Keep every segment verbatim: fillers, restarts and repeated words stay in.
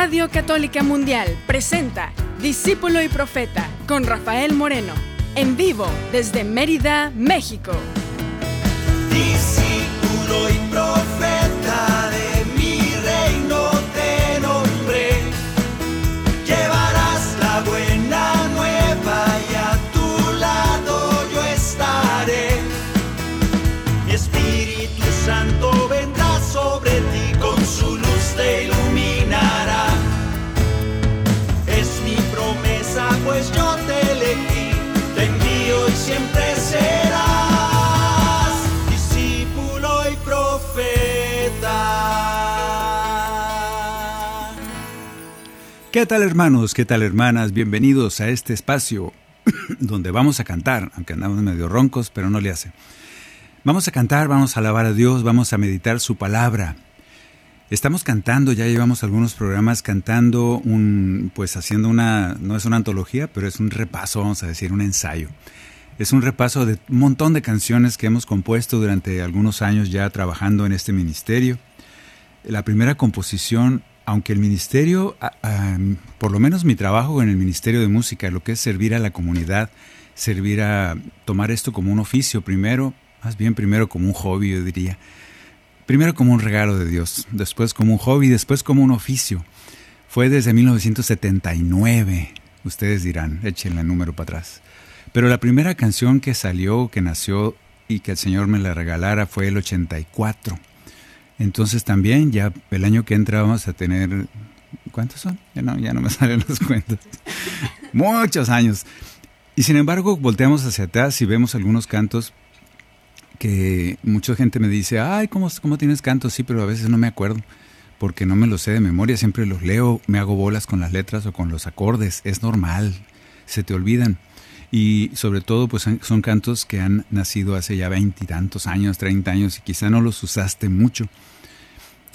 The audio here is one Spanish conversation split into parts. Radio Católica Mundial presenta Discípulo y Profeta con Rafael Moreno, en vivo desde Mérida, México. Discípulo y Profeta de mi reino te nombré, llevarás la buena nueva y a tu lado yo estaré. Mi Espíritu Santo vendrá sobre ti, con su luz te iluminará. Pues yo te elegí, te envío y siempre serás discípulo y profeta. ¿Qué tal, hermanos? ¿Qué tal, hermanas? Bienvenidos a este espacio donde vamos a cantar, aunque andamos medio roncos, pero no le hace. Vamos a cantar, vamos a alabar a Dios, vamos a meditar su palabra. Estamos cantando, ya llevamos algunos programas cantando, un, pues haciendo una, no es una antología, pero es un repaso, vamos a decir, un ensayo. Es un repaso de un montón de canciones que hemos compuesto durante algunos años ya trabajando en este ministerio. La primera composición, aunque el ministerio, uh, por lo menos mi trabajo en el Ministerio de Música, lo que es servir a la comunidad, servir a tomar esto como un oficio primero, más bien primero como un hobby, yo diría. Primero como un regalo de Dios, después como un hobby, después como un oficio. Fue desde mil novecientos setenta y nueve, ustedes dirán, échenle el número para atrás. Pero la primera canción que salió, que nació y que el Señor me la regalara fue el ochenta y cuatro. Entonces también ya el año que entra vamos a tener... ¿Cuántos son? Ya no, ya no me salen los cuentos. Muchos años. Y sin embargo volteamos hacia atrás y vemos algunos cantos que mucha gente me dice, ay, ¿cómo, cómo tienes cantos? Sí, pero a veces no me acuerdo, porque no me los sé de memoria, siempre los leo, me hago bolas con las letras o con los acordes, es normal, se te olvidan. Y sobre todo, pues son cantos que han nacido hace ya veintitantos años, treinta años, y quizá no los usaste mucho.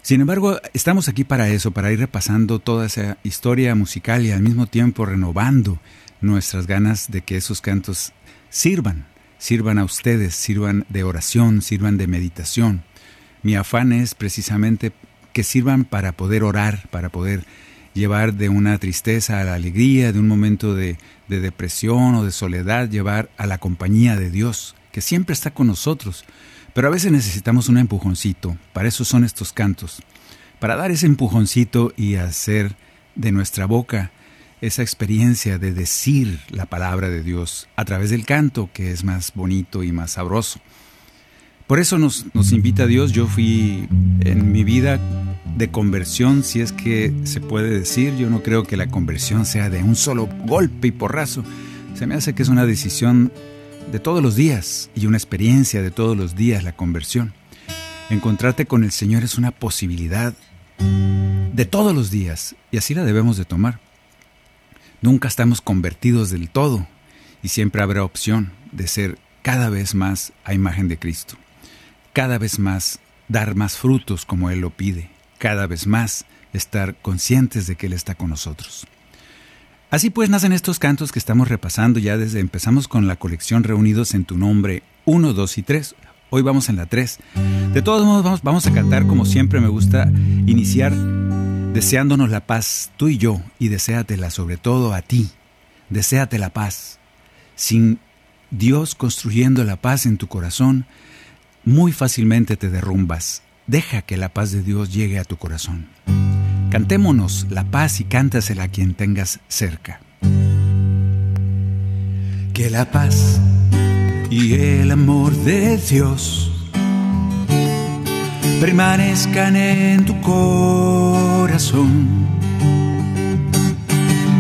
Sin embargo, estamos aquí para eso, para ir repasando toda esa historia musical y al mismo tiempo renovando nuestras ganas de que esos cantos sirvan. Sirvan a ustedes, sirvan de oración, sirvan de meditación. Mi afán es precisamente que sirvan para poder orar, para poder llevar de una tristeza a la alegría, de un momento de, de depresión o de soledad, llevar a la compañía de Dios, que siempre está con nosotros. Pero a veces necesitamos un empujoncito, para eso son estos cantos, para dar ese empujoncito y hacer de nuestra boca esa experiencia de decir la palabra de Dios a través del canto, que es más bonito y más sabroso. Por eso nos, nos invita a Dios. Yo fui en mi vida de conversión, si es que se puede decir. Yo no creo que la conversión sea de un solo golpe y porrazo. Se me hace que es una decisión de todos los días y una experiencia de todos los días la conversión. Encontrarte con el Señor es una posibilidad de todos los días y así la debemos de tomar. Nunca estamos convertidos del todo y siempre habrá opción de ser cada vez más a imagen de Cristo. Cada vez más dar más frutos como Él lo pide. Cada vez más estar conscientes de que Él está con nosotros. Así pues nacen estos cantos que estamos repasando ya desde empezamos con la colección Reunidos en Tu Nombre uno, dos y tres. Hoy vamos en la tres. De todos modos vamos, vamos a cantar como siempre. Me gusta iniciar deseándonos la paz, tú y yo, y deséatela sobre todo a ti. Deséate la paz. Sin Dios construyendo la paz en tu corazón, muy fácilmente te derrumbas. Deja que la paz de Dios llegue a tu corazón. Cantémonos la paz y cántasela a quien tengas cerca. Que la paz y el amor de Dios permanezcan en tu corazón.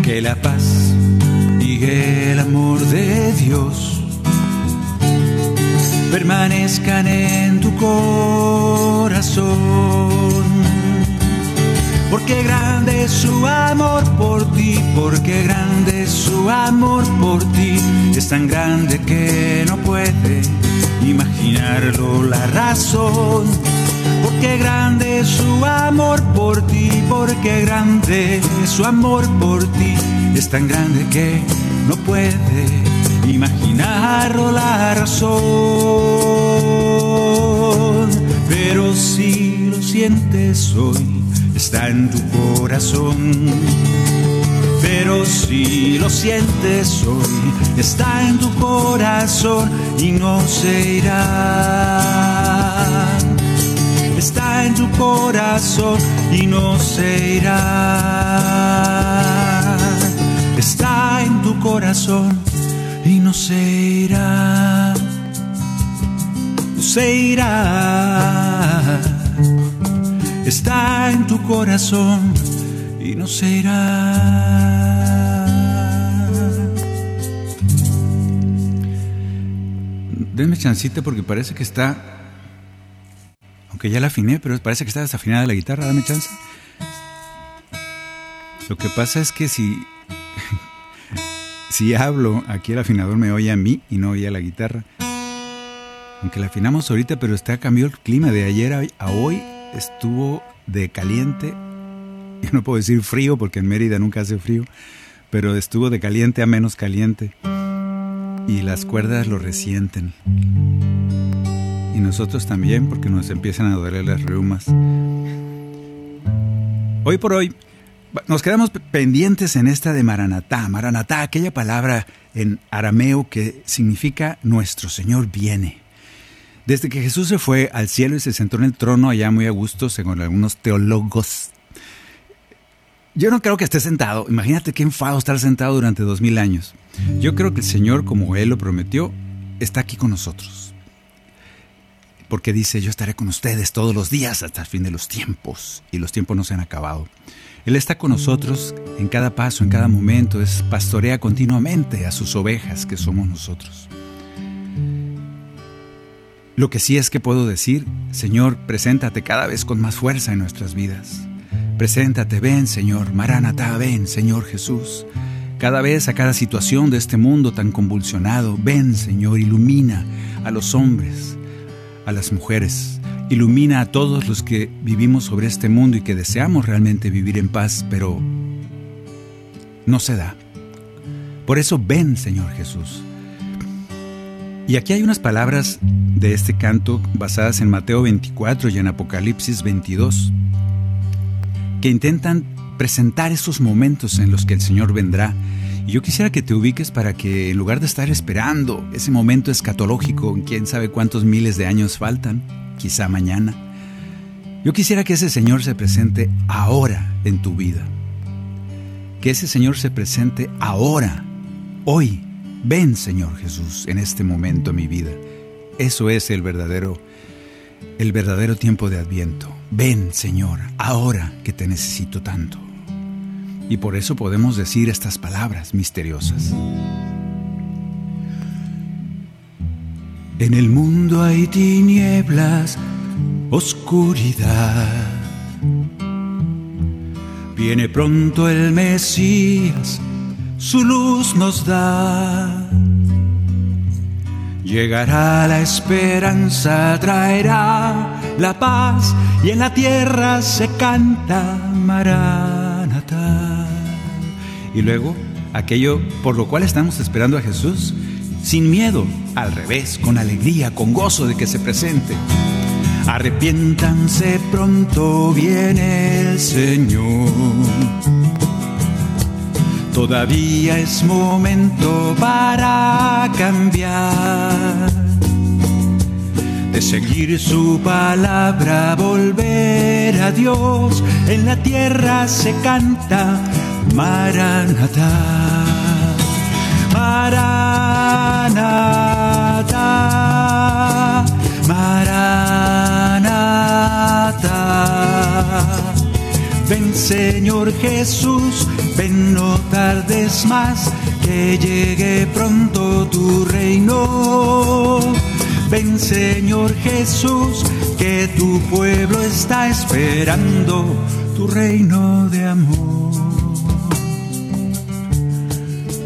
Que la paz y el amor de Dios permanezcan en tu corazón. Porque grande es su amor por ti, porque grande es su amor por ti. Es tan grande que no puede imaginarlo la razón. Porque grande es su amor por ti, porque grande es su amor por ti. Es tan grande que no puede imaginarlo la razón. Pero si lo sientes hoy, está en tu corazón. Pero si lo sientes hoy, está en tu corazón y no se irá. Está en tu corazón y no se irá. Está en tu corazón y no se irá. No se irá. Está en tu corazón y no se irá. Denme chancita porque parece que está... Aunque ya la afiné, pero parece que está desafinada la guitarra. Dame chance. Lo que pasa es que si... si hablo, aquí el afinador me oye a mí y no oye a la guitarra. Aunque la afinamos ahorita, pero está cambió el clima. De ayer a hoy estuvo de caliente... Yo no puedo decir frío porque en Mérida nunca hace frío, pero estuvo de caliente a menos caliente. Y las cuerdas lo resienten. Y nosotros también, porque nos empiezan a doler las reumas. Hoy por hoy nos quedamos pendientes en esta de Maranatá. Maranatá, aquella palabra en arameo que significa nuestro Señor viene. Desde que Jesús se fue al cielo y se sentó en el trono allá muy a gusto, según algunos teólogos. Yo no creo que esté sentado. Imagínate qué enfado estar sentado durante dos mil años. Yo creo que el Señor, como Él lo prometió, está aquí con nosotros. Porque dice, yo estaré con ustedes todos los días hasta el fin de los tiempos. Y los tiempos no se han acabado. Él está con nosotros en cada paso, en cada momento. Es pastorea continuamente a sus ovejas que somos nosotros. Lo que sí es que puedo decir, Señor, preséntate cada vez con más fuerza en nuestras vidas. Preséntate, ven Señor, Maranatá, ven Señor Jesús. Cada vez a cada situación de este mundo tan convulsionado, ven Señor, ilumina a los hombres, a las mujeres. Ilumina a todos los que vivimos sobre este mundo y que deseamos realmente vivir en paz, pero no se da. Por eso ven Señor Jesús. Y aquí hay unas palabras de este canto basadas en Mateo veinticuatro y en Apocalipsis veintidós. Que intentan presentar esos momentos en los que el Señor vendrá. Y yo quisiera que te ubiques para que, en lugar de estar esperando ese momento escatológico, quién sabe cuántos miles de años faltan, quizá mañana, yo quisiera que ese Señor se presente ahora en tu vida. Que ese Señor se presente ahora, hoy. Ven, Señor Jesús, en este momento de mi vida. Eso es el verdadero, el verdadero tiempo de Adviento. Ven, Señor, ahora que te necesito tanto. Y por eso podemos decir estas palabras misteriosas. En el mundo hay tinieblas, oscuridad. Viene pronto el Mesías, su luz nos da. Llegará la esperanza, traerá la paz y en la tierra se canta Maranatá. Y luego, aquello por lo cual estamos esperando a Jesús, sin miedo, al revés, con alegría, con gozo de que se presente. Arrepiéntanse pronto, viene el Señor. Todavía es momento para cambiar, de seguir su palabra, volver a Dios. En la tierra se canta Maranatá, Maranatá, Maranatá. Ven Señor Jesús, ven no tardes más, que llegue pronto tu reino. Ven Señor Jesús, que tu pueblo está esperando tu reino de amor.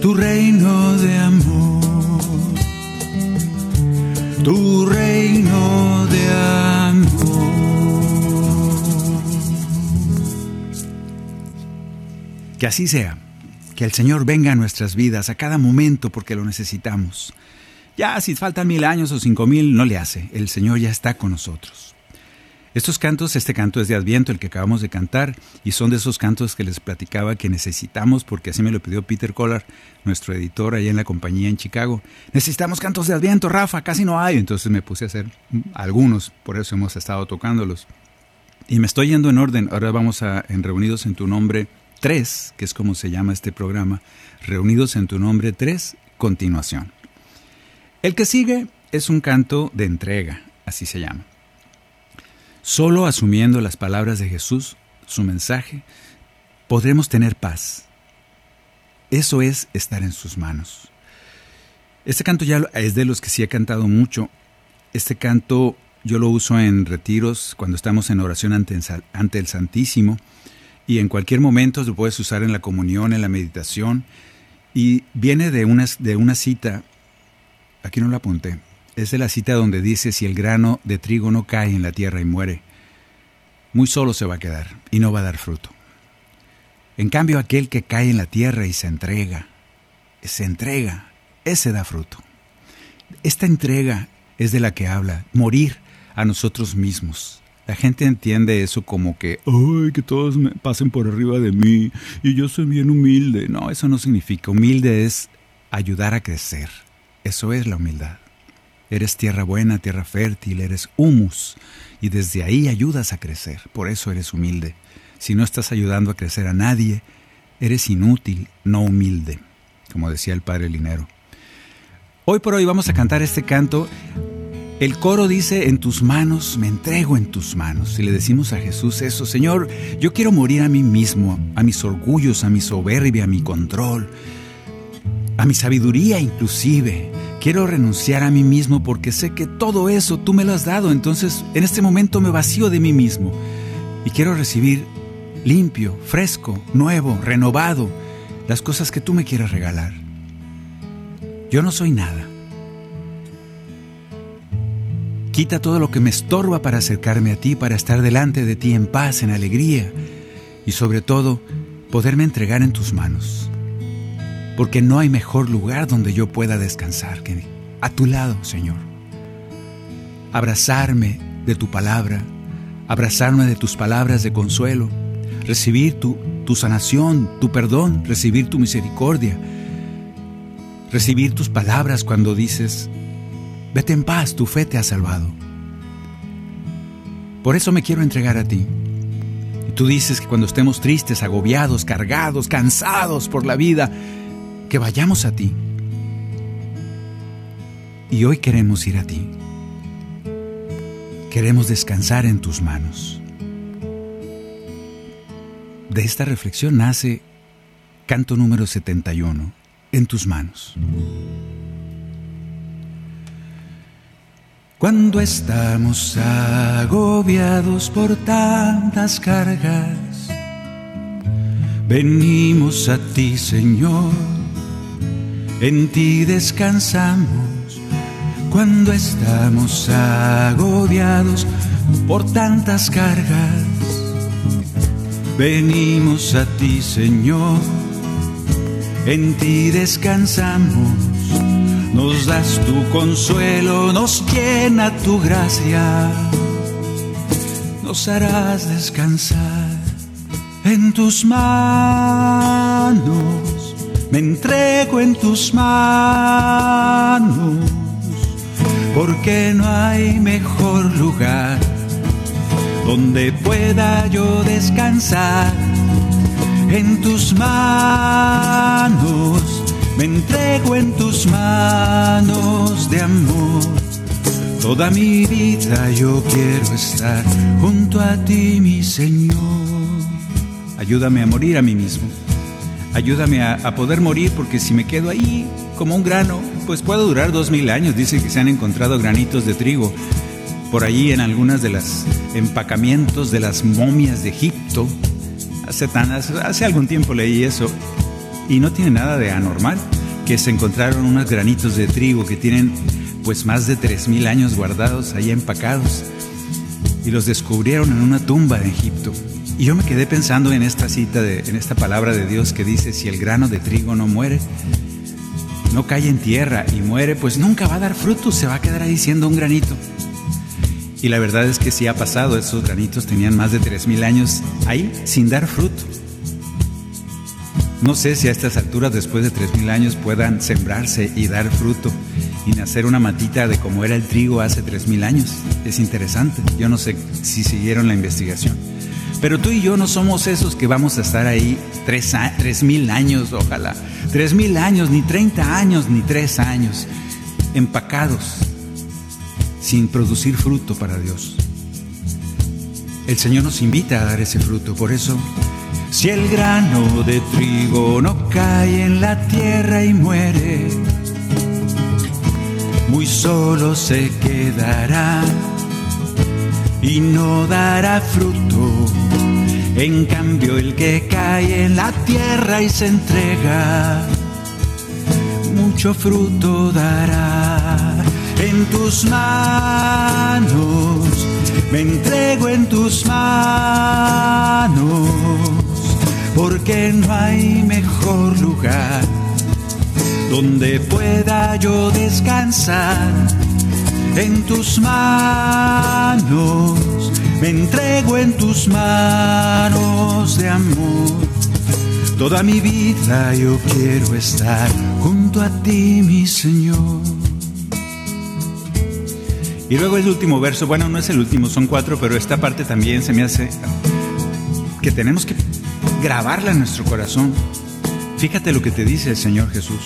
Tu reino de amor. Tu reino de amor. Que así sea, que el Señor venga a nuestras vidas a cada momento porque lo necesitamos. Ya si faltan mil años o cinco mil, no le hace, el Señor ya está con nosotros. Estos cantos, este canto es de Adviento, el que acabamos de cantar, y son de esos cantos que les platicaba que necesitamos, porque así me lo pidió Peter Collar, nuestro editor allá en la compañía en Chicago. Necesitamos cantos de Adviento, Rafa, casi no hay. Entonces me puse a hacer algunos, por eso hemos estado tocándolos. Y me estoy yendo en orden. Ahora vamos a en Reunidos en Tu Nombre tres, que es como se llama este programa. Reunidos en Tu Nombre tres, continuación. El que sigue es un canto de entrega, así se llama. Solo asumiendo las palabras de Jesús, su mensaje, podremos tener paz. Eso es estar en sus manos. Este canto ya es de los que sí he cantado mucho. Este canto yo lo uso en retiros, cuando estamos en oración ante, ante el Santísimo, y en cualquier momento lo puedes usar en la comunión, en la meditación, y viene de una, de una cita, aquí no la apunté. Es de la cita donde dice, si el grano de trigo no cae en la tierra y muere, muy solo se va a quedar y no va a dar fruto. En cambio, aquel que cae en la tierra y se entrega, se entrega, ese da fruto. Esta entrega es de la que habla, morir a nosotros mismos. La gente entiende eso como que, ay, que todos me pasen por arriba de mí y yo soy bien humilde. No, eso no significa. Humilde es ayudar a crecer. Eso es la humildad. Eres tierra buena, tierra fértil, eres humus, y desde ahí ayudas a crecer, por eso eres humilde. Si no estás ayudando a crecer a nadie, eres inútil, no humilde, como decía el padre Linero. Hoy por hoy vamos a cantar este canto. El coro dice, en tus manos, me entrego en tus manos. Y le decimos a Jesús eso, Señor, yo quiero morir a mí mismo, a mis orgullos, a mi soberbia, a mi control, a mi sabiduría inclusive. Quiero renunciar a mí mismo porque sé que todo eso tú me lo has dado. Entonces, en este momento me vacío de mí mismo. Y quiero recibir limpio, fresco, nuevo, renovado, las cosas que tú me quieras regalar. Yo no soy nada. Quita todo lo que me estorba para acercarme a ti, para estar delante de ti en paz, en alegría. Y sobre todo, poderme entregar en tus manos. Porque no hay mejor lugar donde yo pueda descansar que a tu lado, Señor. Abrazarme de tu palabra, abrazarme de tus palabras de consuelo, recibir tu, tu sanación, tu perdón, recibir tu misericordia, recibir tus palabras cuando dices, vete en paz, tu fe te ha salvado. Por eso me quiero entregar a ti. Y tú dices que cuando estemos tristes, agobiados, cargados, cansados por la vida, que vayamos a ti. Y hoy queremos ir a ti. Queremos descansar en tus manos. De esta reflexión nace canto número setenta y uno, en tus manos. Cuando estamos agobiados por tantas cargas, venimos a ti, Señor. En ti descansamos cuando estamos agobiados por tantas cargas. Venimos a ti, Señor. En ti descansamos. Nos das tu consuelo, nos llena tu gracia. Nos harás descansar en tus manos. Me entrego en tus manos, porque no hay mejor lugar donde pueda yo descansar. En tus manos, me entrego en tus manos de amor. Toda mi vida yo quiero estar junto a ti, mi Señor. Ayúdame a morir a mí mismo. Ayúdame a, a poder morir, porque si me quedo ahí como un grano, pues puedo durar dos mil años. Dicen que se han encontrado granitos de trigo por allí en algunas de las empacamientos de las momias de Egipto. Hace, tan, hace, hace algún tiempo leí eso y no tiene nada de anormal que se encontraron unos granitos de trigo que tienen pues más de tres mil años guardados allá empacados, y los descubrieron en una tumba de Egipto. Y yo me quedé pensando en esta cita, de, en esta palabra de Dios que dice, si el grano de trigo no muere, no cae en tierra y muere, pues nunca va a dar fruto, se va a quedar ahí siendo un granito. Y la verdad es que sí ha pasado. Esos granitos tenían más de tres mil años ahí, sin dar fruto. No sé si a estas alturas, después de tres mil años, puedan sembrarse y dar fruto y nacer una matita de como era el trigo hace tres mil años. Es interesante. Yo no sé si siguieron la investigación. Pero tú y yo no somos esos que vamos a estar ahí tres mil años, ojalá. tres mil años, ni treinta años, ni tres años. Empacados, sin producir fruto para Dios. El Señor nos invita a dar ese fruto. Por eso, si el grano de trigo no cae en la tierra y muere, muy solo se quedará y no dará fruto. En cambio, el que cae en la tierra y se entrega, mucho fruto dará. En tus manos me entrego, en tus manos, porque no hay mejor lugar donde pueda yo descansar. En tus manos me entrego, en tus manos de amor. Toda mi vida yo quiero estar junto a ti, mi Señor. Y luego el último verso, bueno, no es el último, son cuatro, pero esta parte también se me hace que tenemos que grabarla en nuestro corazón. Fíjate lo que te dice el Señor Jesús.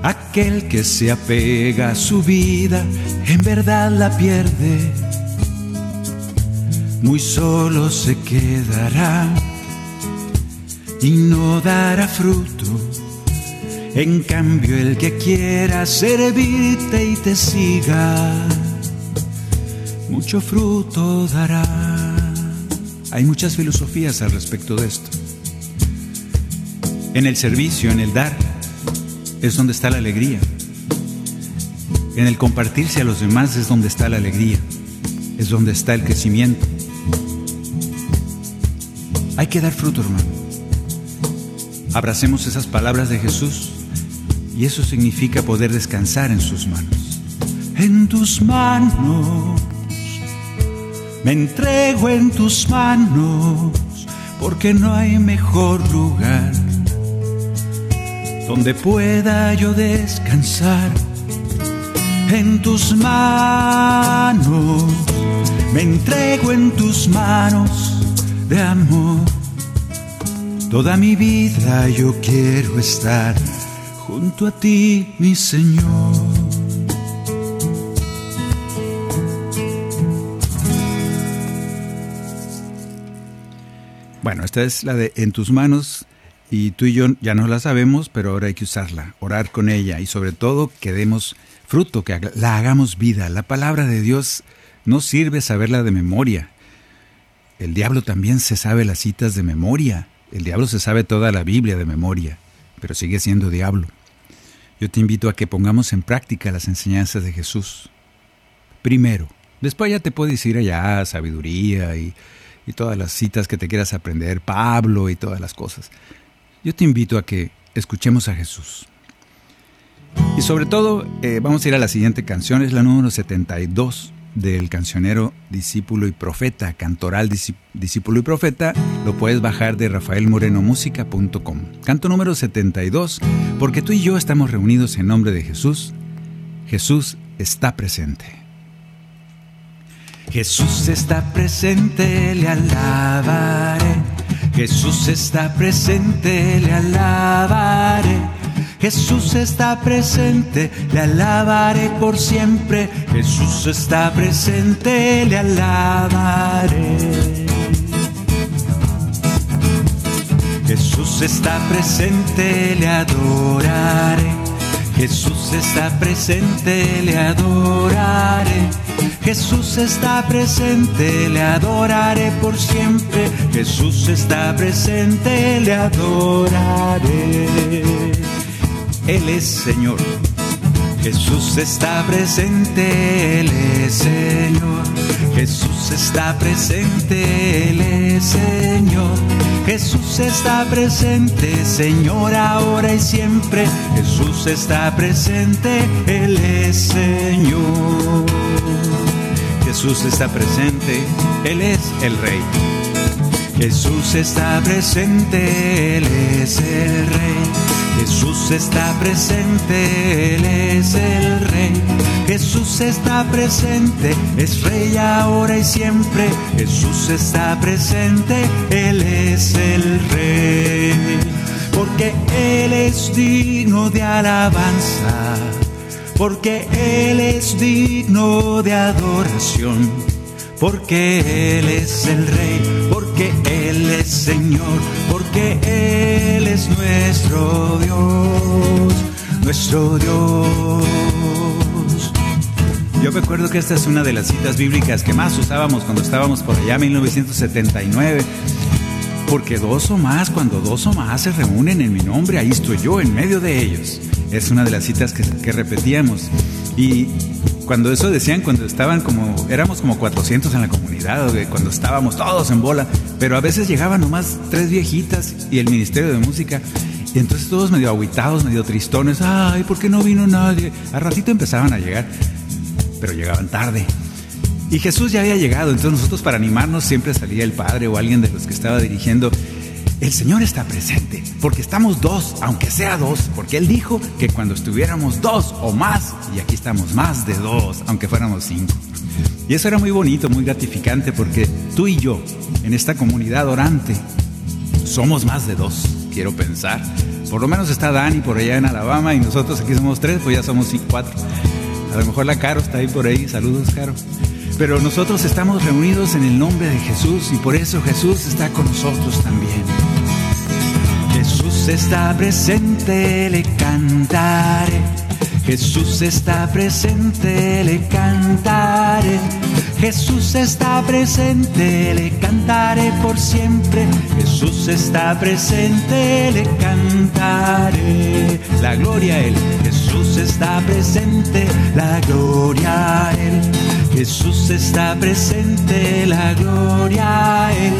Aquel que se apega a su vida, en verdad la pierde. Muy solo se quedará y no dará fruto. En cambio, el que quiera servirte y te siga, mucho fruto dará. Hay muchas filosofías al respecto de esto. En el servicio, en el dar, es donde está la alegría. En el compartirse a los demás es donde está la alegría. Es donde está el crecimiento. Hay que dar fruto, hermano. Abracemos esas palabras de Jesús, y eso significa poder descansar en sus manos. En tus manos me entrego, en tus manos, porque no hay mejor lugar donde pueda yo descansar. En tus manos me entrego, en tus manos de amor. Toda mi vida yo quiero estar junto a ti, mi Señor. Bueno, esta es la de En tus manos, y tú y yo ya no la sabemos, pero ahora hay que usarla, orar con ella, y sobre todo que demos fruto, que la hagamos vida. La palabra de Dios no sirve saberla de memoria. El diablo también se sabe las citas de memoria. El diablo se sabe toda la Biblia de memoria, pero sigue siendo diablo. Yo te invito a que pongamos en práctica las enseñanzas de Jesús. Primero, después ya te puedes ir allá, sabiduría y... y todas las citas que te quieras aprender, Pablo y todas las cosas. Yo te invito a que escuchemos a Jesús. Y sobre todo, eh, vamos a ir a la siguiente canción, es la número setenta y dos del cancionero Discípulo y Profeta, Cantoral Discípulo y Profeta. Lo puedes bajar de rafael moreno música punto com. Canto número setenta y dos, porque tú y yo estamos reunidos en nombre de Jesús. Jesús está presente. Jesús está presente, le alabaré. Jesús está presente, le alabaré. Jesús está presente, le alabaré por siempre. Jesús está presente, le alabaré. Jesús está presente, le adoraré. Jesús está presente, le adoraré. Jesús está presente, le adoraré por siempre. Jesús está presente, le adoraré. Él es Señor. Jesús está presente, Él es Señor. Jesús está presente, Él es Señor. Jesús está presente, Señor, ahora y siempre. Jesús está presente, Él es Señor. Jesús está presente, Él es el Rey. Jesús está presente, Él es el Rey. Jesús está presente, Él es el Rey. Jesús está presente, es Rey ahora y siempre. Jesús está presente, Él es el Rey. Porque Él es digno de alabanza, porque Él es digno de adoración, porque Él es el Rey, porque Él es Señor, porque Él es nuestro Dios, nuestro Dios. Yo recuerdo que esta es una de las citas bíblicas que más usábamos cuando estábamos por allá en mil novecientos setenta y nueve. Porque dos o más, cuando dos o más se reúnen en mi nombre, ahí estoy yo en medio de ellos. Es una de las citas que, que repetíamos. Y cuando eso decían, cuando estaban como, éramos como cuatrocientos en la comunidad, cuando estábamos todos en bola, pero a veces llegaban nomás tres viejitas y el Ministerio de Música. Y entonces todos medio agüitados, medio tristones. Ay, ¿por qué no vino nadie? A ratito empezaban a llegar, pero llegaban tarde. Y Jesús ya había llegado, entonces nosotros para animarnos siempre salía el padre o alguien de los que estaba dirigiendo. El Señor está presente, porque estamos dos, aunque sea dos, porque Él dijo que cuando estuviéramos dos o más, y aquí estamos más de dos, aunque fuéramos cinco. Y eso era muy bonito, muy gratificante, porque tú y yo, en esta comunidad orante, somos más de dos, quiero pensar. Por lo menos está Dani por allá en Alabama y nosotros aquí somos tres, pues ya somos cuatro. A lo mejor la Caro está ahí por ahí, saludos Caro. Pero nosotros estamos reunidos en el nombre de Jesús y por eso Jesús está con nosotros también. Jesús está presente, le cantaré. Jesús está presente, le cantaré. Jesús está presente, le cantaré por siempre. Jesús está presente, le cantaré. La gloria a Él. Jesús está presente, la gloria a Él. Jesús está presente, la gloria a Él.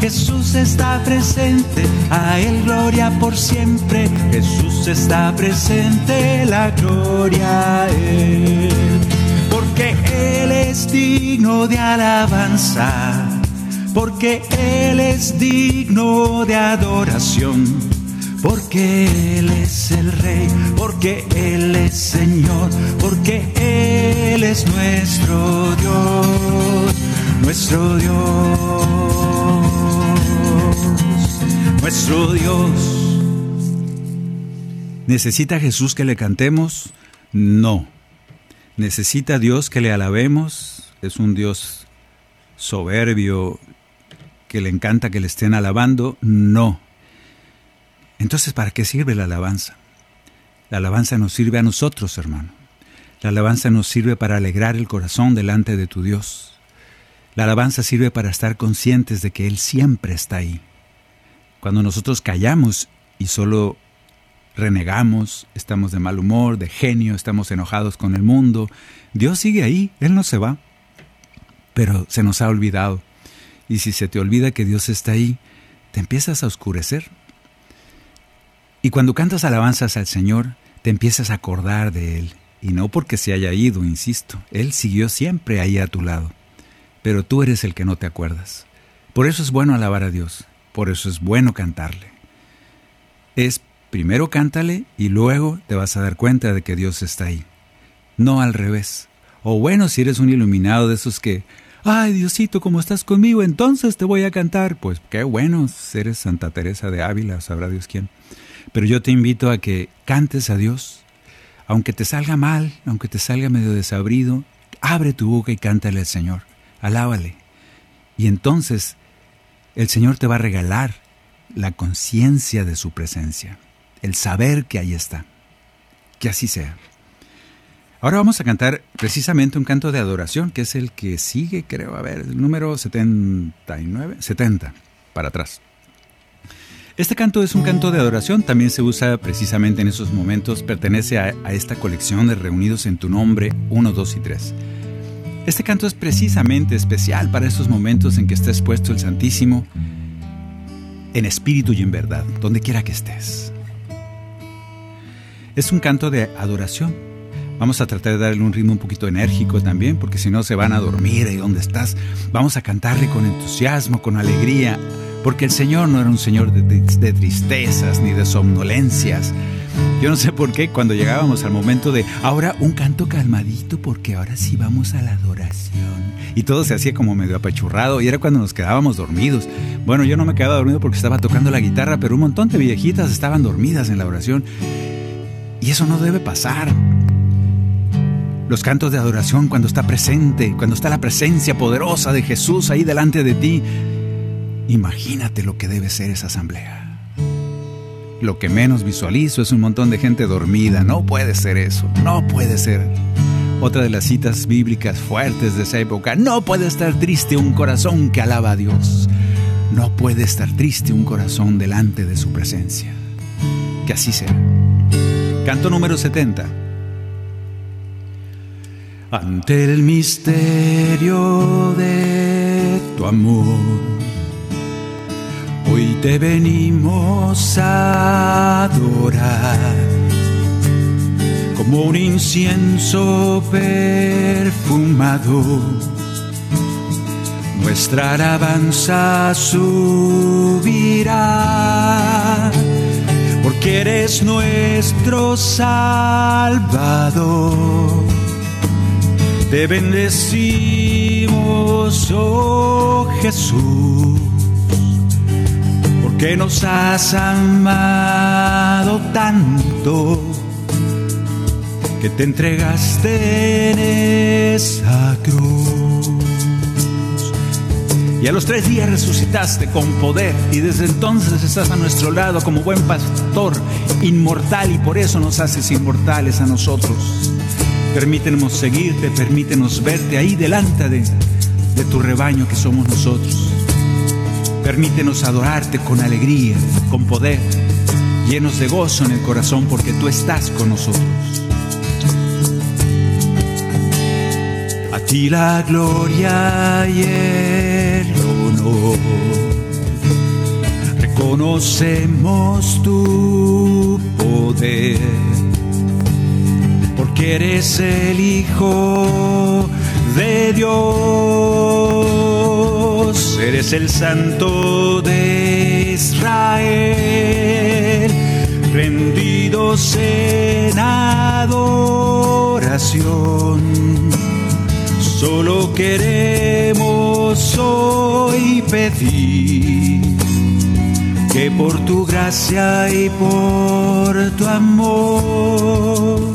Jesús está presente, a Él gloria por siempre. Jesús está presente, la gloria a Él. Porque Él es digno de alabanza, porque Él es digno de adoración. Porque Él es el Rey, porque Él es Señor, porque Él es nuestro Dios, nuestro Dios, nuestro Dios. ¿Necesita Jesús que le cantemos? No. ¿Necesita Dios que le alabemos? Es un Dios soberbio que le encanta que le estén alabando. No. Entonces, ¿para qué sirve la alabanza? La alabanza nos sirve a nosotros, hermano. La alabanza nos sirve para alegrar el corazón delante de tu Dios. La alabanza sirve para estar conscientes de que Él siempre está ahí. Cuando nosotros callamos y solo renegamos, estamos de mal humor, de genio, estamos enojados con el mundo, Dios sigue ahí, Él no se va. Pero se nos ha olvidado. Y si se te olvida que Dios está ahí, te empiezas a oscurecer. Y cuando cantas alabanzas al Señor, te empiezas a acordar de Él. Y no porque se haya ido, insisto. Él siguió siempre ahí a tu lado. Pero tú eres el que no te acuerdas. Por eso es bueno alabar a Dios. Por eso es bueno cantarle. Es primero cántale y luego te vas a dar cuenta de que Dios está ahí. No al revés. O bueno, si eres un iluminado de esos que... Ay, Diosito, como estás conmigo, entonces te voy a cantar. Pues qué bueno, eres Santa Teresa de Ávila, sabrá Dios quién. Pero yo te invito a que cantes a Dios, aunque te salga mal, aunque te salga medio desabrido, abre tu boca y cántale al Señor, alábale. Y entonces el Señor te va a regalar la conciencia de su presencia, el saber que ahí está, que así sea. Ahora vamos a cantar precisamente un canto de adoración, que es el que sigue, creo, a ver, el número setenta y nueve, setenta, para atrás. Este canto es un canto de adoración, también se usa precisamente en esos momentos, pertenece a, a esta colección de Reunidos en Tu Nombre uno, dos y tres. Este canto es precisamente especial para esos momentos en que está expuesto el Santísimo, en espíritu y en verdad, donde quiera que estés. Es un canto de adoración. Vamos a tratar de darle un ritmo un poquito enérgico también, porque si no se van a dormir ahí donde estás. Vamos a cantarle con entusiasmo, con alegría, porque el Señor no era un Señor de, de tristezas ni de somnolencias. Yo no sé por qué cuando llegábamos al momento de ahora un canto calmadito, porque ahora sí vamos a la adoración, y todo se hacía como medio apachurrado, y era cuando nos quedábamos dormidos. Bueno, yo no me quedaba dormido porque estaba tocando la guitarra, pero un montón de viejitas estaban dormidas en la oración, y eso no debe pasar. Los cantos de adoración, cuando está presente, cuando está la presencia poderosa de Jesús ahí delante de ti, imagínate lo que debe ser esa asamblea. Lo que menos visualizo es un montón de gente dormida. No puede ser eso, no puede ser. Otra de las citas bíblicas fuertes de esa época: no puede estar triste un corazón que alaba a Dios. No puede estar triste un corazón delante de su presencia. Que así sea. Canto número setenta. Ante el misterio de tu amor, hoy te venimos a adorar, como un incienso perfumado, nuestra alabanza subirá, porque eres nuestro Salvador, te bendecimos, oh Jesús, que nos has amado tanto, que te entregaste en esa cruz. Y a los tres días resucitaste con poder, y desde entonces estás a nuestro lado como buen pastor, inmortal, y por eso nos haces inmortales a nosotros. Permítenos seguirte, permítenos verte ahí delante de, de tu rebaño que somos nosotros. Permítenos adorarte con alegría, con poder, llenos de gozo en el corazón, porque tú estás con nosotros. A ti la gloria y el honor, reconocemos tu poder, porque eres el Hijo de Dios, eres el Santo de Israel, rendidos en adoración, solo queremos hoy pedir que por tu gracia y por tu amor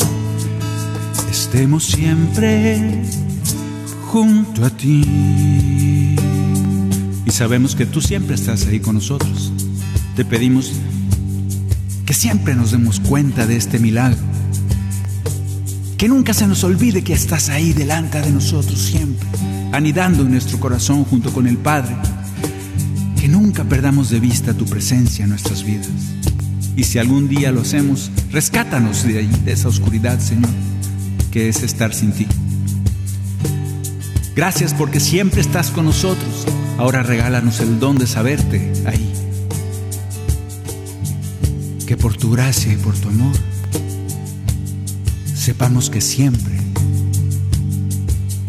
estemos siempre junto a ti. Y sabemos que tú siempre estás ahí con nosotros. Te pedimos que siempre nos demos cuenta de este milagro, que nunca se nos olvide que estás ahí delante de nosotros siempre, anidando en nuestro corazón junto con el Padre, que nunca perdamos de vista tu presencia en nuestras vidas. Y si algún día lo hacemos, rescátanos de ahí, de esa oscuridad, Señor, que es estar sin ti. Gracias porque siempre estás con nosotros. Ahora regálanos el don de saberte ahí, que por tu gracia y por tu amor sepamos que siempre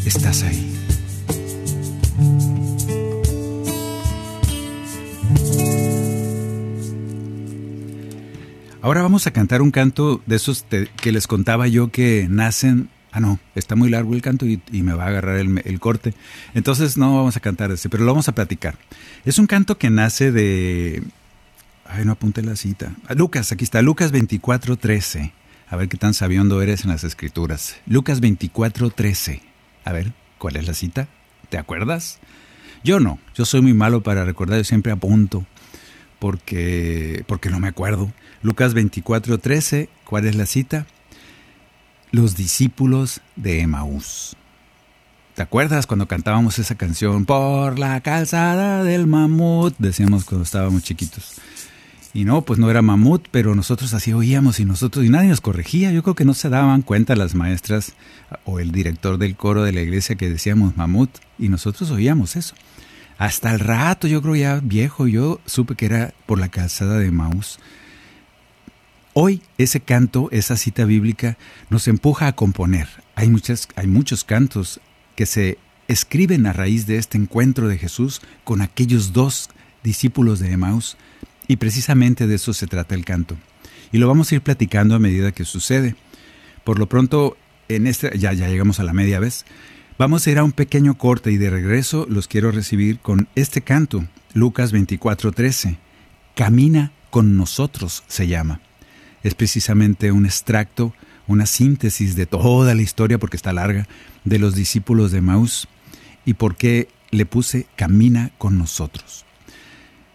estás ahí. Ahora vamos a cantar un canto de esos te, que les contaba yo que nacen. Ah, no, está muy largo el canto y, y me va a agarrar el, el corte. Entonces no vamos a cantar ese, pero lo vamos a platicar. Es un canto que nace de... Ay, no apunté la cita. Lucas, aquí está, Lucas veinticuatro, trece. A ver qué tan sabiondo eres en las escrituras. Lucas veinticuatro, trece. A ver, ¿cuál es la cita? ¿Te acuerdas? Yo no, yo soy muy malo para recordar, yo siempre apunto porque, porque no me acuerdo. Lucas veinticuatro, trece, ¿cuál es la cita? Los discípulos de Emaús. ¿Te acuerdas cuando cantábamos esa canción? Por la calzada del mamut, decíamos cuando estábamos chiquitos. Y no, pues no era mamut, pero nosotros así oíamos y nosotros y nadie nos corregía. Yo creo que no se daban cuenta las maestras o el director del coro de la iglesia que decíamos mamut, y nosotros oíamos eso. hasta el rato, yo creo ya viejo, yo supe que era por la calzada de Emaús. Hoy ese canto, esa cita bíblica, nos empuja a componer. Hay, muchas, hay muchos cantos que se escriben a raíz de este encuentro de Jesús con aquellos dos discípulos de Emaús, y precisamente de eso se trata el canto. Y lo vamos a ir platicando a medida que sucede. Por lo pronto, en este, ya, ya llegamos a la media vez. Vamos a ir a un pequeño corte y de regreso los quiero recibir con este canto, Lucas veinticuatro trece. Camina con nosotros se llama. Es precisamente un extracto, una síntesis de toda la historia, porque está larga, de los discípulos de Emaús y por qué le puse camina con nosotros.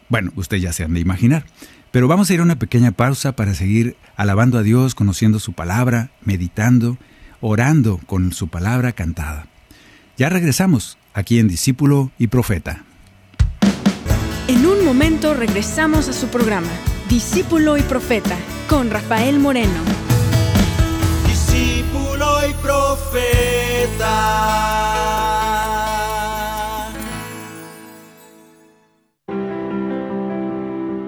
Bueno, ustedes ya se han de imaginar. Pero vamos a ir a una pequeña pausa para seguir alabando a Dios, conociendo su palabra, meditando, orando con su palabra cantada. Ya regresamos aquí en Discípulo y Profeta. En un momento regresamos a su programa, Discípulo y Profeta, con Rafael Moreno. Discípulo y Profeta.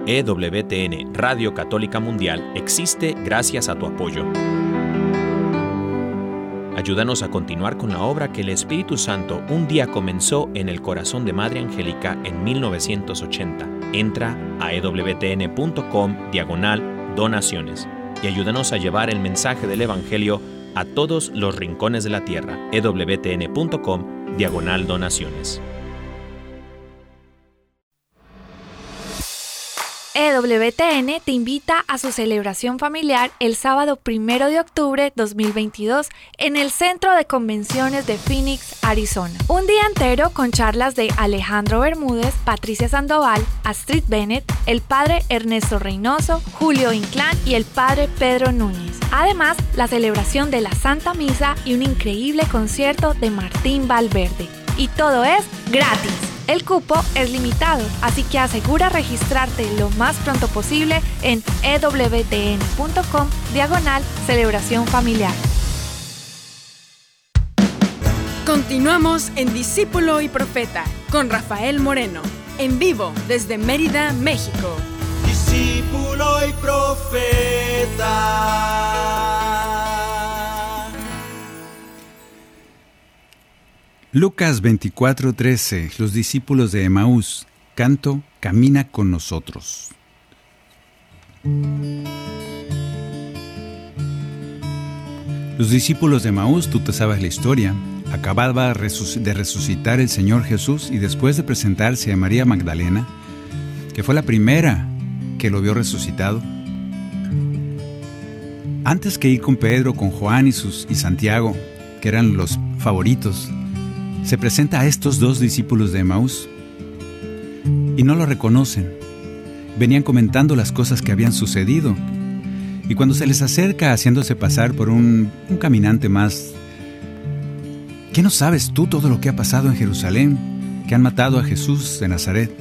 E W T N, Radio Católica Mundial, existe gracias a tu apoyo. Ayúdanos a continuar con la obra que el Espíritu Santo un día comenzó en el corazón de Madre Angélica en mil novecientos ochenta. Entra a E W T N punto com diagonal donaciones y ayúdanos a llevar el mensaje del Evangelio a todos los rincones de la tierra. E W T N punto com diagonal donaciones. E W T N te invita a su celebración familiar el sábado primero de octubre de dos mil veintidós en el Centro de Convenciones de Phoenix, Arizona. Un día entero con charlas de Alejandro Bermúdez, Patricia Sandoval, Astrid Bennett, el padre Ernesto Reynoso, Julio Inclán y el padre Pedro Núñez. Además, la celebración de la Santa Misa y un increíble concierto de Martín Valverde. Y todo es gratis. El cupo es limitado, así que asegura registrarte lo más pronto posible en E W T N punto com diagonal celebración familiar. Continuamos en Discípulo y Profeta con Rafael Moreno, en vivo desde Mérida, México. Discípulo y Profeta. Lucas veinticuatro trece, los discípulos de Emaús, canto, camina con nosotros. Los discípulos de Emaús, tú te sabes la historia, acababa de resucitar el Señor Jesús y después de presentarse a María Magdalena, que fue la primera que lo vio resucitado. Antes que ir con Pedro, con Juan y, sus, y Santiago, que eran los favoritos, se presenta a estos dos discípulos de Emaús y no lo reconocen. Venían comentando las cosas que habían sucedido y cuando se les acerca haciéndose pasar por un, un caminante más, ¿qué no sabes tú todo lo que ha pasado en Jerusalén? Que han matado a Jesús de Nazaret.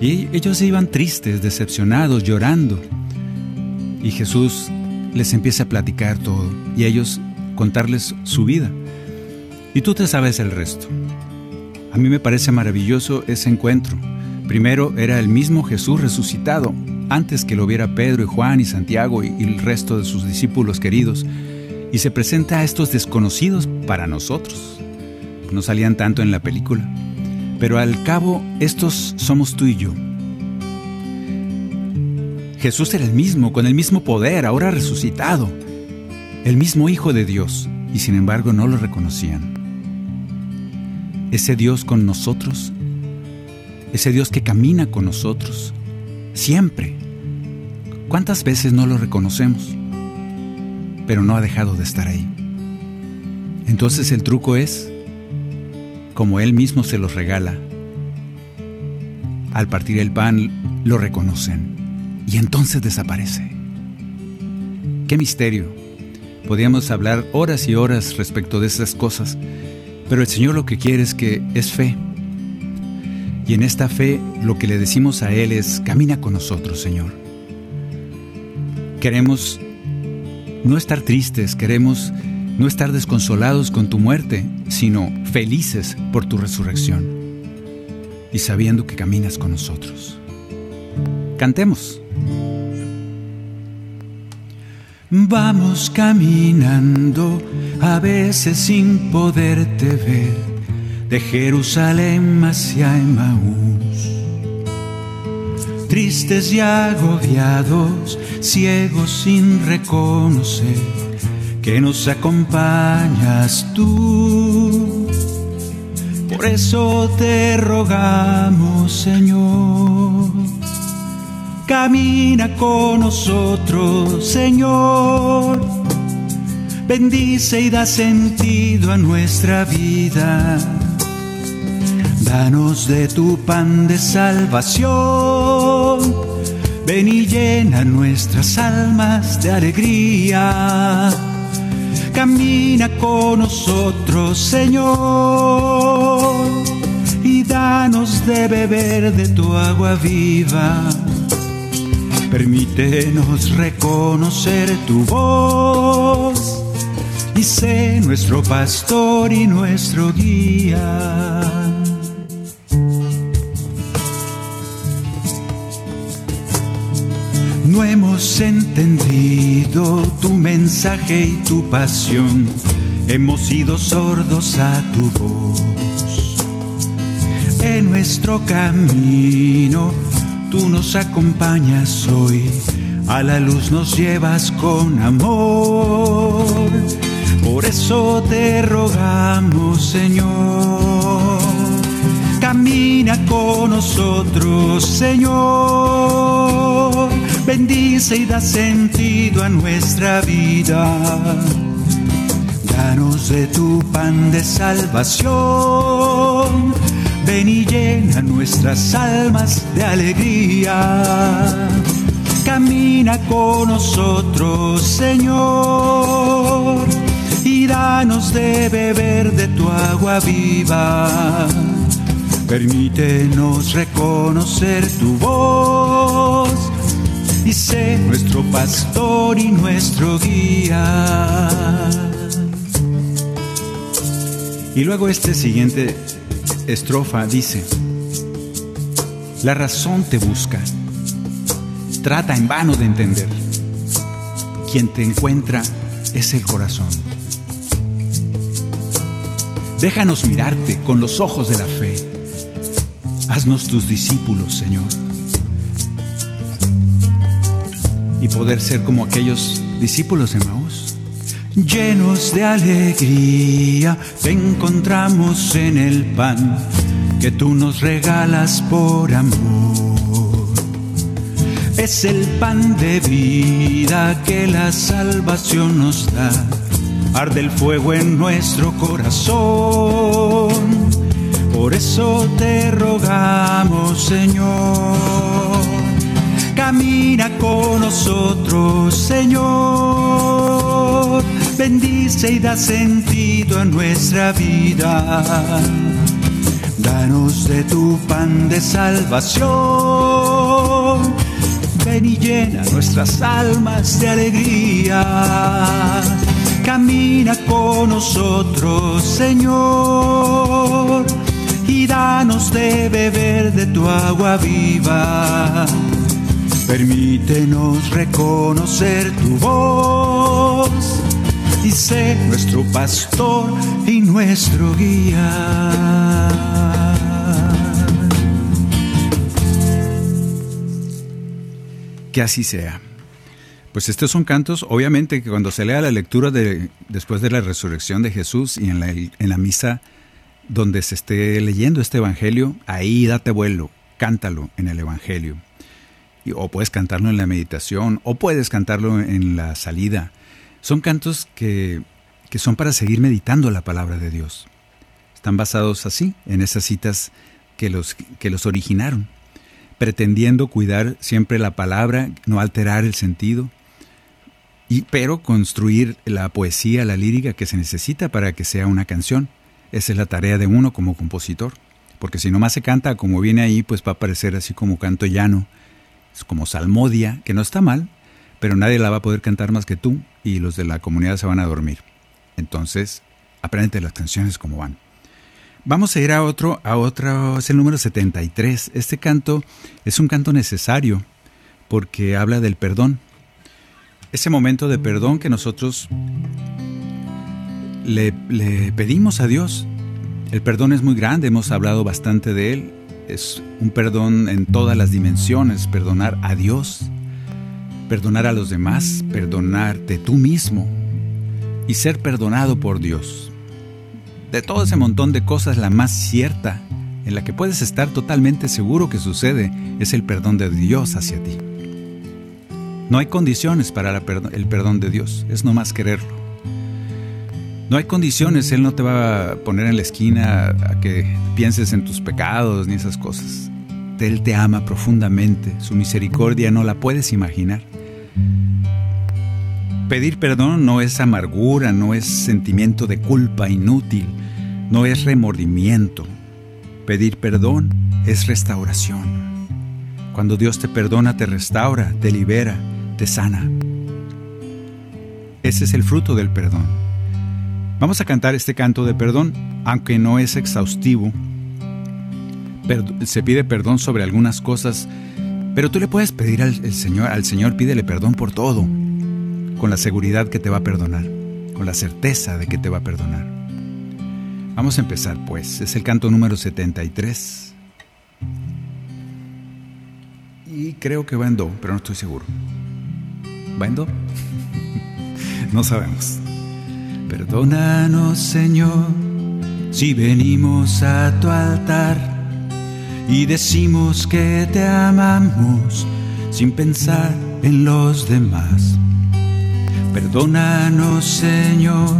Y ellos iban tristes, decepcionados, llorando. Y Jesús les empieza a platicar todo y a ellos contarles su vida. Y tú te sabes el resto. A mí me parece maravilloso ese encuentro. Primero era el mismo Jesús resucitado, antes que lo viera Pedro y Juan y Santiago y el resto de sus discípulos queridos. Y se presenta a estos desconocidos para nosotros. No salían tanto en la película. Pero al cabo, estos somos tú y yo. Jesús era el mismo, con el mismo poder, ahora resucitado. El mismo Hijo de Dios. Y sin embargo no lo reconocían. Ese Dios con nosotros, ese Dios que camina con nosotros, siempre. ¿Cuántas veces no lo reconocemos? Pero no ha dejado de estar ahí. Entonces el truco es, como Él mismo se los regala, al partir el pan lo reconocen y entonces desaparece. ¡Qué misterio! Podíamos hablar horas y horas respecto de esas cosas, pero el Señor lo que quiere es que es fe. Y en esta fe lo que le decimos a Él es, camina con nosotros, Señor. Queremos no estar tristes, queremos no estar desconsolados con tu muerte, sino felices por tu resurrección. y sabiendo que caminas con nosotros. Cantemos. Vamos caminando, a veces sin poderte ver, de Jerusalén hacia Emaús. Tristes y agobiados, ciegos sin reconocer que nos acompañas tú. Por eso te rogamos, Señor, camina con nosotros, Señor. Bendice y da sentido a nuestra vida. Danos de tu pan de salvación. Ven y llena nuestras almas de alegría. Camina con nosotros, Señor, y danos de beber de tu agua viva. Permítenos reconocer tu voz y sé nuestro pastor y nuestro guía. No hemos entendido tu mensaje y tu pasión, hemos sido sordos a tu voz. En nuestro camino tú nos acompañas hoy, a la luz nos llevas con amor. Por eso te rogamos, Señor, camina con nosotros, Señor. Bendice y da sentido a nuestra vida. Danos de tu pan de salvación. Ven y llena nuestras almas de alegría. Camina con nosotros, Señor, y danos de beber de tu agua viva. Permítenos reconocer tu voz y sé nuestro pastor y nuestro guía. Y luego este siguiente estrofa dice: la razón te busca, trata en vano de entender. Quien te encuentra es el corazón. Déjanos mirarte con los ojos de la fe. Haznos tus discípulos, Señor, y poder ser como aquellos discípulos de Emaús. Llenos de alegría, te encontramos en el pan que tú nos regalas por amor. Es el pan de vida que la salvación nos da. Arde el fuego en nuestro corazón. Por eso te rogamos, Señor, camina con nosotros, Señor. Bendice y da sentido a nuestra vida. Danos de tu pan de salvación. Ven y llena nuestras almas de alegría. Camina con nosotros, Señor, y danos de beber de tu agua viva. Permítenos reconocer tu voz y sé nuestro pastor y nuestro guía. Que así sea. Pues estos son cantos, obviamente, que cuando se lea la lectura de, después de la resurrección de Jesús y en la, en la misa donde se esté leyendo este evangelio, ahí date vuelo, cántalo en el evangelio. O puedes cantarlo en la meditación, o puedes cantarlo en la salida. Son cantos que, que son para seguir meditando la palabra de Dios. Están basados así, en esas citas que los, que los originaron, pretendiendo cuidar siempre la palabra, no alterar el sentido, y, pero construir la poesía, la lírica que se necesita para que sea una canción. Esa es la tarea de uno como compositor, porque si nomás se canta como viene ahí, pues va a parecer así como canto llano, como salmodia, que no está mal, pero nadie la va a poder cantar más que tú y los de la comunidad se van a dormir. Entonces, apréndete las canciones como van. Vamos a ir a otro, a otro, es el número setenta y tres. Este canto es un canto necesario porque habla del perdón. Ese momento de perdón que nosotros le, le pedimos a Dios. El perdón es muy grande, hemos hablado bastante de él. Es un perdón en todas las dimensiones, perdonar a Dios, perdonar a los demás, perdonarte tú mismo y ser perdonado por Dios. De todo ese montón de cosas, la más cierta, en la que puedes estar totalmente seguro que sucede, es el perdón de Dios hacia ti. No hay condiciones para la perd- el perdón de Dios, es nomás quererlo. No hay condiciones, Él no te va a poner en la esquina a que pienses en tus pecados ni esas cosas. Él te ama profundamente, su misericordia no la puedes imaginar. Pedir perdón no es amargura, no es sentimiento de culpa inútil. No es remordimiento. Pedir perdón es restauración. Cuando Dios te perdona, te restaura, te libera, te sana. Ese es el fruto del perdón. Vamos a cantar este canto de perdón, aunque no es exhaustivo. Se pide perdón sobre algunas cosas, pero tú le puedes pedir al, al Señor, al Señor pídele perdón por todo, con la seguridad que te va a perdonar, con la certeza de que te va a perdonar. Vamos a empezar pues, es el canto número setenta y tres. Y creo que va en do, pero no estoy seguro. ¿Va en do? No sabemos. Perdónanos, Señor, si venimos a tu altar y decimos que te amamos sin pensar en los demás. Perdónanos, Señor,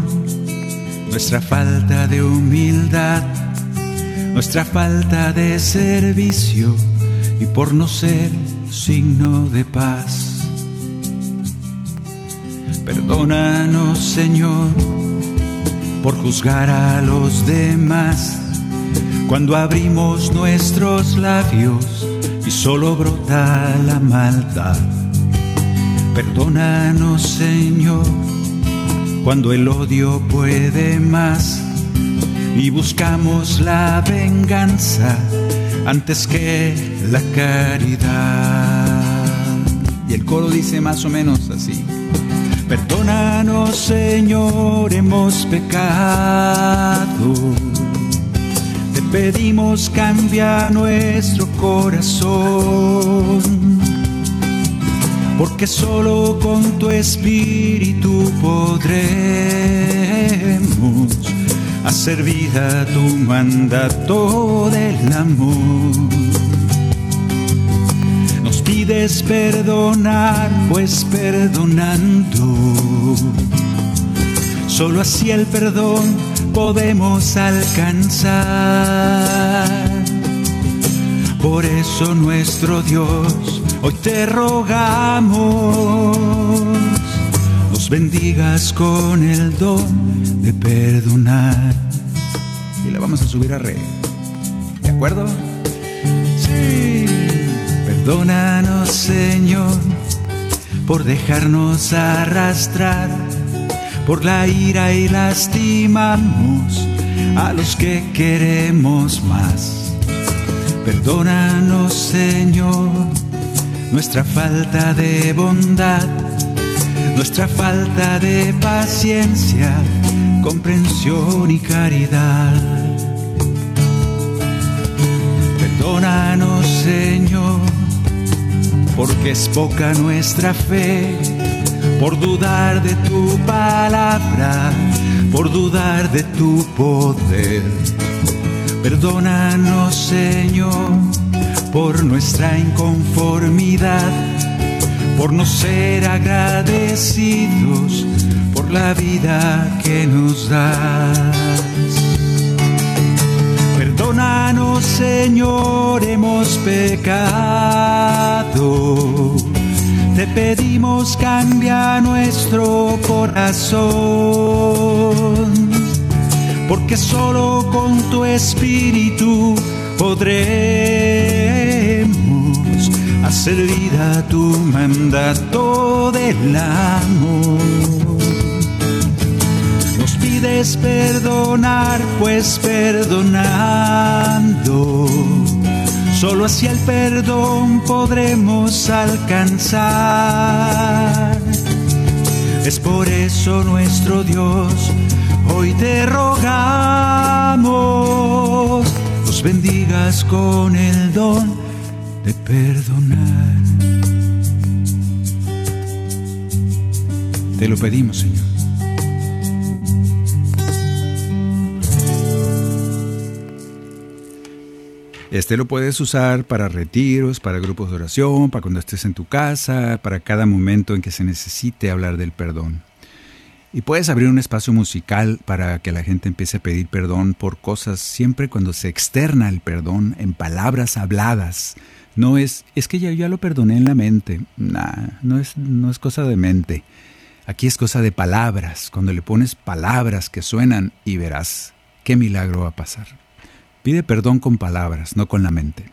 nuestra falta de humildad, nuestra falta de servicio y por no ser signo de paz. Perdónanos, Señor, por juzgar a los demás cuando abrimos nuestros labios y solo brota la maldad. Perdónanos, Señor, cuando el odio puede más y buscamos la venganza antes que la caridad. Y el coro dice más o menos así. Perdónanos, Señor, hemos pecado. Te pedimos, cambia nuestro corazón. Porque solo con tu espíritu podremos hacer vida tu mandato del amor. Nos pides perdonar, pues perdonando, solo así el perdón podemos alcanzar. Por eso, nuestro Dios, hoy te rogamos, nos bendigas con el don de perdonar. Y la vamos a subir a re, ¿de acuerdo? Sí. Perdónanos, Señor, por dejarnos arrastrar por la ira y lastimamos a los que queremos más. Perdónanos, Señor, nuestra falta de bondad, nuestra falta de paciencia, comprensión y caridad. Perdónanos, Señor, porque es poca nuestra fe, por dudar de tu palabra, por dudar de tu poder. Perdónanos, Señor, por nuestra inconformidad, por no ser agradecidos por la vida que nos das. Perdónanos, Señor, hemos pecado. Te pedimos, cambia nuestro corazón, porque solo con tu espíritu podremos hacer vida tu mandato del amor. Nos pides puedes perdonar, pues perdonando, solo hacia el perdón podremos alcanzar. Es por eso, nuestro Dios, hoy te rogamos, nos bendigas con el don de perdonar. Te lo pedimos, Señor. Este lo puedes usar para retiros, para grupos de oración, para cuando estés en tu casa, para cada momento en que se necesite hablar del perdón. Y puedes abrir un espacio musical para que la gente empiece a pedir perdón por cosas, siempre cuando se externa el perdón en palabras habladas. No es, es que ya, ya lo perdoné en la mente. Nah, no es, no es cosa de mente. Aquí es cosa de palabras. Cuando le pones palabras que suenan y verás qué milagro va a pasar. Pide perdón con palabras, no con la mente.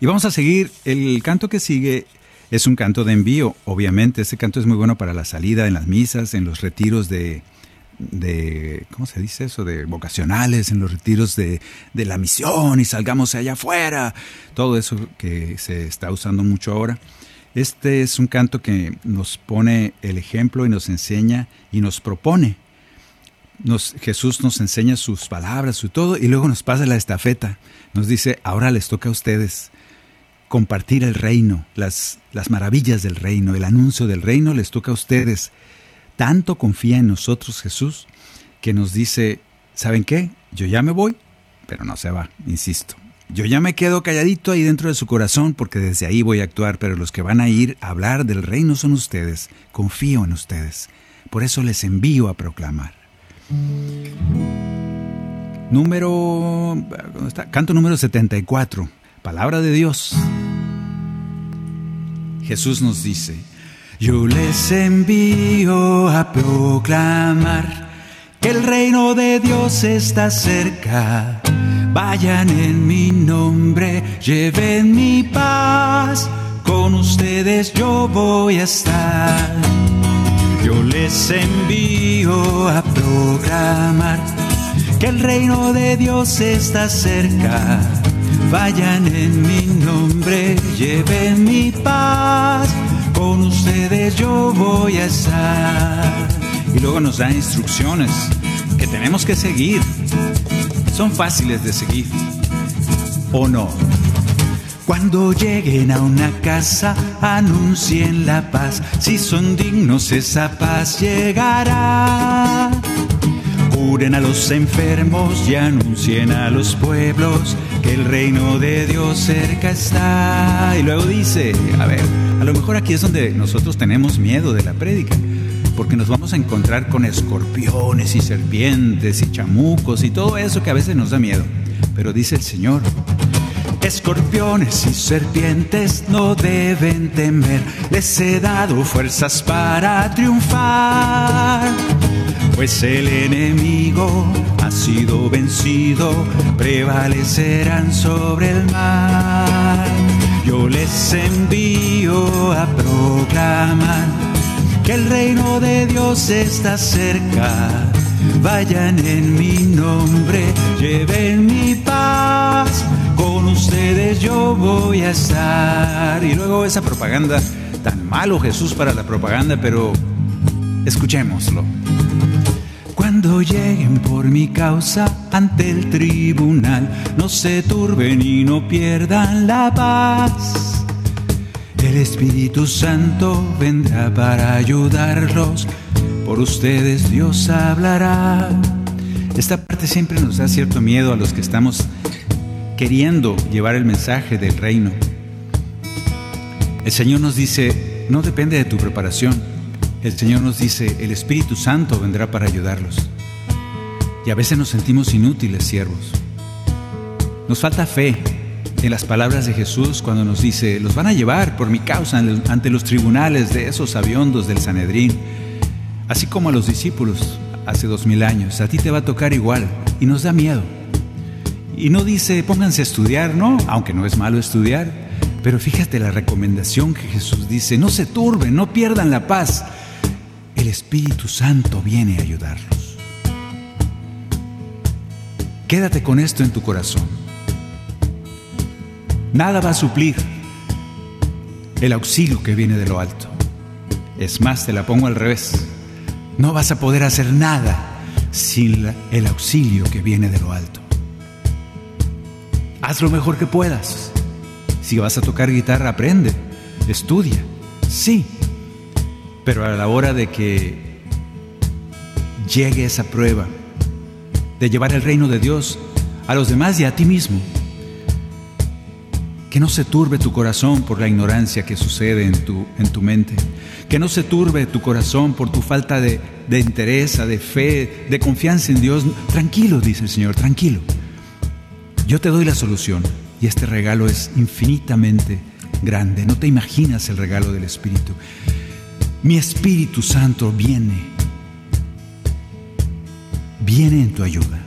Y vamos a seguir. El canto que sigue es un canto de envío, obviamente. Este canto es muy bueno para la salida, en las misas, en los retiros de... de ¿cómo se dice eso? De vocacionales, en los retiros de, de la misión, y salgamos allá afuera. Todo eso que se está usando mucho ahora. Este es un canto que nos pone el ejemplo y nos enseña y nos propone. Nos, Jesús nos enseña sus palabras, su todo, y luego nos pasa la estafeta. Nos dice, ahora les toca a ustedes compartir el reino, las, las maravillas del reino, el anuncio del reino les toca a ustedes. Tanto confía en nosotros Jesús que nos dice, ¿saben qué? Yo ya me voy, pero no se va, insisto. Yo ya me quedo calladito ahí dentro de su corazón porque desde ahí voy a actuar, pero los que van a ir a hablar del reino son ustedes. Confío en ustedes, por eso les envío a proclamar. Número, ¿dónde está? Canto número setenta y cuatro. Palabra de Dios. Jesús nos dice: yo les envío a proclamar que el reino de Dios está cerca. Vayan en mi nombre, lleven mi paz. Con ustedes yo voy a estar. Yo les envío a proclamar que el reino de Dios está cerca. Vayan en mi nombre, lleven mi paz. Con ustedes yo voy a estar. Y luego nos dan instrucciones que tenemos que seguir. Son fáciles de seguir, ¿o no? Cuando lleguen a una casa, anuncien la paz. Si son dignos, esa paz llegará. Curen a los enfermos y anuncien a los pueblos que el reino de Dios cerca está. Y luego dice, a ver, a lo mejor aquí es donde nosotros tenemos miedo de la prédica, porque nos vamos a encontrar con escorpiones y serpientes y chamucos y todo eso que a veces nos da miedo. Pero dice el Señor... Escorpiones y serpientes no deben temer, les he dado fuerzas para triunfar. Pues el enemigo ha sido vencido, prevalecerán sobre el mal. Yo les envío a proclamar que el reino de Dios está cerca. Vayan en mi nombre, lleven mi paz. Con ustedes yo voy a estar. Y luego esa propaganda, tan malo Jesús para la propaganda, pero escuchémoslo. Cuando lleguen por mi causa ante el tribunal, no se turben y no pierdan la paz. El Espíritu Santo vendrá para ayudarlos, por ustedes Dios hablará. Esta parte siempre nos da cierto miedo a los que estamos queriendo llevar el mensaje del reino. El Señor nos dice, no depende de tu preparación. El Señor nos dice, el Espíritu Santo vendrá para ayudarlos. Y a veces nos sentimos inútiles, siervos. Nos falta fe en las palabras de Jesús cuando nos dice, los van a llevar por mi causa ante los tribunales de esos hediondos del Sanedrín. Así como a los discípulos hace dos mil años, a ti te va a tocar igual. Y nos da miedo. Y no dice, pónganse a estudiar, ¿no? Aunque no es malo estudiar. Pero fíjate la recomendación que Jesús dice. No se turben, no pierdan la paz. El Espíritu Santo viene a ayudarlos. Quédate con esto en tu corazón. Nada va a suplir el auxilio que viene de lo alto. Es más, te la pongo al revés. No vas a poder hacer nada sin la, el auxilio que viene de lo alto. Haz lo mejor que puedas. Si vas a tocar guitarra, aprende, estudia, sí. Pero a la hora de que llegue esa prueba de llevar el reino de Dios a los demás y a ti mismo, que no se turbe tu corazón por la ignorancia que sucede en tu, en tu mente. Que no se turbe tu corazón por tu falta de, de interés, de fe, de confianza en Dios. Tranquilo, dice el Señor, tranquilo. Yo te doy la solución, y este regalo es infinitamente grande. No te imaginas el regalo del Espíritu. Mi Espíritu Santo viene. Viene en tu ayuda.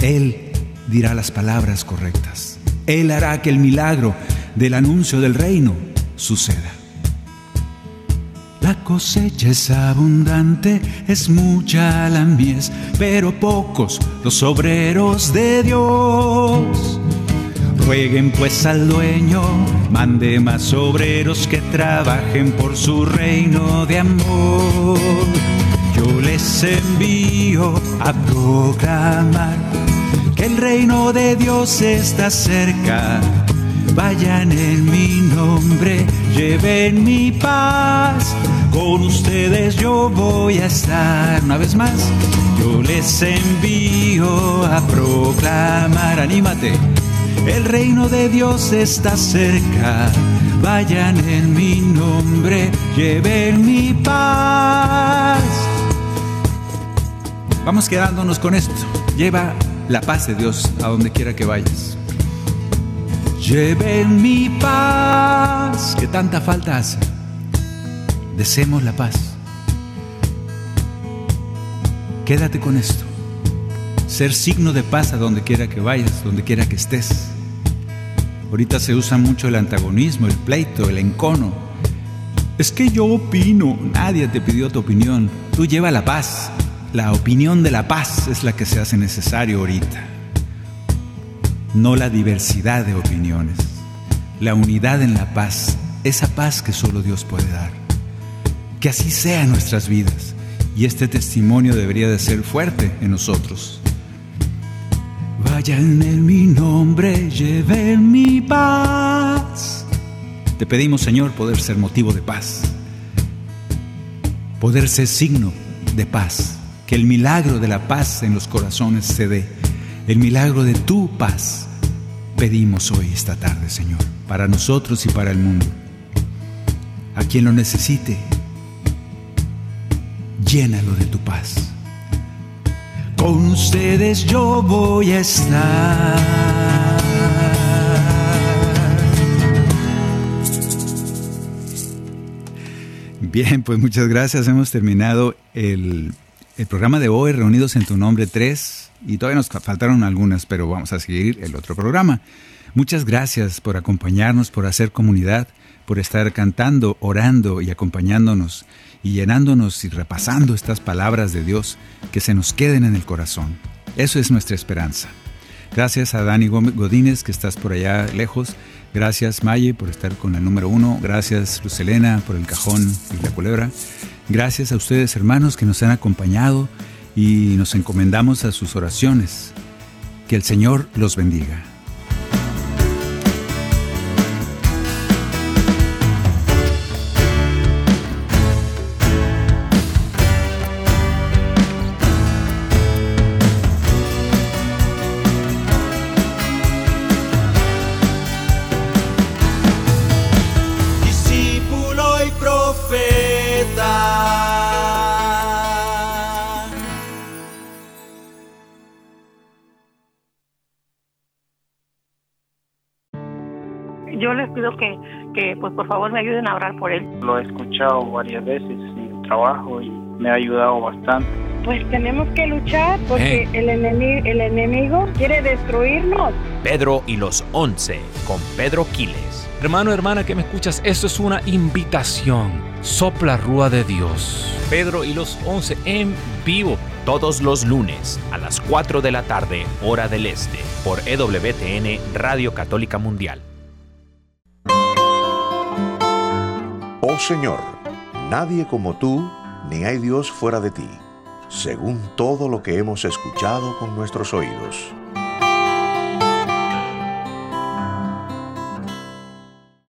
Él dirá las palabras correctas. Él hará que el milagro del anuncio del reino suceda. La cosecha es abundante, es mucha la mies, pero pocos los obreros de Dios. Rueguen pues al dueño, mande más obreros que trabajen por su reino de amor. Yo les envío a proclamar que el reino de Dios está cerca. Vayan en mi nombre, lleven mi paz. Con ustedes yo voy a estar. Una vez más, yo les envío a proclamar. Anímate, el reino de Dios está cerca. Vayan en mi nombre, lleven mi paz. Vamos quedándonos con esto. Lleva la paz de Dios a donde quiera que vayas. Lleven mi paz, que tanta falta hace. Deseemos la paz. Quédate con esto. Ser signo de paz a donde quiera que vayas, donde quiera que estés. Ahorita se usa mucho el antagonismo, el pleito, el encono. Es que yo opino. Nadie te pidió tu opinión. Tú lleva la paz. La opinión de la paz es la que se hace necesario ahorita. No la diversidad de opiniones, la unidad en la paz, esa paz que solo Dios puede dar. Que así sea en nuestras vidas, y este testimonio debería de ser fuerte en nosotros. Vayan en mi nombre, lleven mi paz. Te pedimos, Señor, poder ser motivo de paz, poder ser signo de paz, que el milagro de la paz en los corazones se dé. El milagro de tu paz pedimos hoy, esta tarde, Señor, para nosotros y para el mundo. A quien lo necesite, llénalo de tu paz. Con ustedes yo voy a estar. Bien, pues muchas gracias. Hemos terminado el... el programa de hoy, Reunidos en Tu Nombre tres, y todavía nos faltaron algunas, pero vamos a seguir el otro programa. Muchas gracias por acompañarnos, por hacer comunidad, por estar cantando, orando y acompañándonos, y llenándonos y repasando estas palabras de Dios que se nos queden en el corazón. Eso es nuestra esperanza. Gracias a Dani Godínez, que estás por allá lejos. Gracias, Maye, por estar con el número uno. Gracias, Luz Elena, por el cajón y la culebra. Gracias a ustedes, hermanos, que nos han acompañado, y nos encomendamos a sus oraciones. Que el Señor los bendiga. Que, que pues por favor me ayuden a orar por él. Lo he escuchado varias veces en el trabajo y me ha ayudado bastante. Pues tenemos que luchar porque eh. el, enemi- el enemigo quiere destruirnos. Pedro y los once, con Pedro Quiles. Hermano, hermana que me escuchas, esto es una invitación. Sopla rúa de Dios. Pedro y los once en vivo. todos los lunes a las cuatro de la tarde, hora del este, por E W T N Radio Católica Mundial. Oh Señor, nadie como tú, ni hay Dios fuera de ti, según todo lo que hemos escuchado con nuestros oídos.